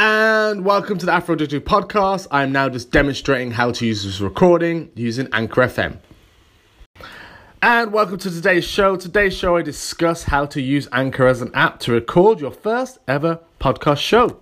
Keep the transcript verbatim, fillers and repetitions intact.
And welcome to the Afro Digital Podcast. I'm now just demonstrating how to use this recording using Anchor F M. And welcome to today's show. Today's show I discuss how to use Anchor as an app to record your first ever podcast show.